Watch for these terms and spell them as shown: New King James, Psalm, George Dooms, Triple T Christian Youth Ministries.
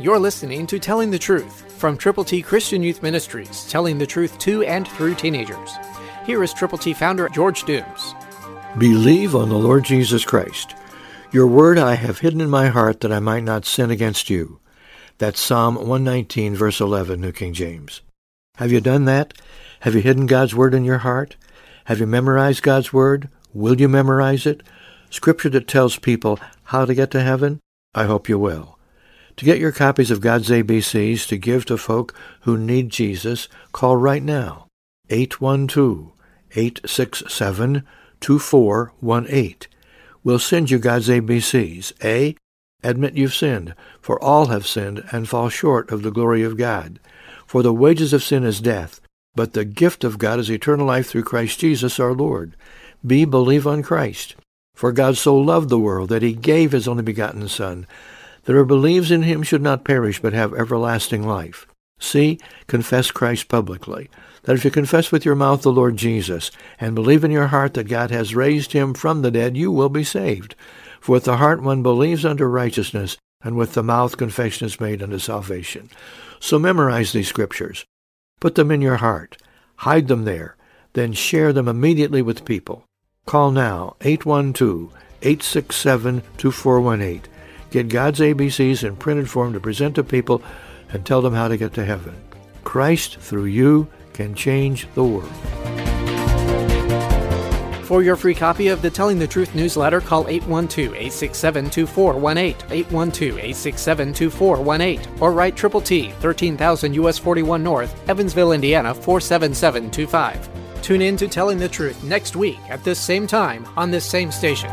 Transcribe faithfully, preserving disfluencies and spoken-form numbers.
You're listening to Telling the Truth from Triple T Christian Youth Ministries, telling the truth to and through teenagers. Here is Triple T founder George Dooms. Believe on the Lord Jesus Christ. Your word I have hidden in my heart that I might not sin against you. That's Psalm one nineteen, verse eleven, New King James. Have you done that? Have you hidden God's word in your heart? Have you memorized God's word? Will you memorize it? Scripture that tells people how to get to heaven? I hope you will. To get your copies of God's A B Cs to give to folk who need Jesus, call right now, eight one two, eight six seven, two four one eight. We'll send you God's A B Cs. A, admit you've sinned, for all have sinned and fall short of the glory of God. For the wages of sin is death, but the gift of God is eternal life through Christ Jesus our Lord. B, believe on Christ. For God so loved the world that he gave his only begotten Son, that whoever believes in him should not perish, but have everlasting life. C, confess Christ publicly, that if you confess with your mouth the Lord Jesus, and believe in your heart that God has raised him from the dead, you will be saved. For with the heart one believes unto righteousness, and with the mouth confession is made unto salvation. So memorize these scriptures. Put them in your heart. Hide them there. Then share them immediately with people. Call now, eight one two, eight six seven, two four one eight. Get God's A B Cs in printed form to present to people and tell them how to get to heaven. Christ, through you, can change the world. For your free copy of the Telling the Truth newsletter, call eight one two, eight six seven, two four one eight, eight one two, eight six seven, two four one eight, or write Triple T, thirteen thousand U S forty-one North, Evansville, Indiana, four seven seven two five. Tune in to Telling the Truth next week at this same time on this same station.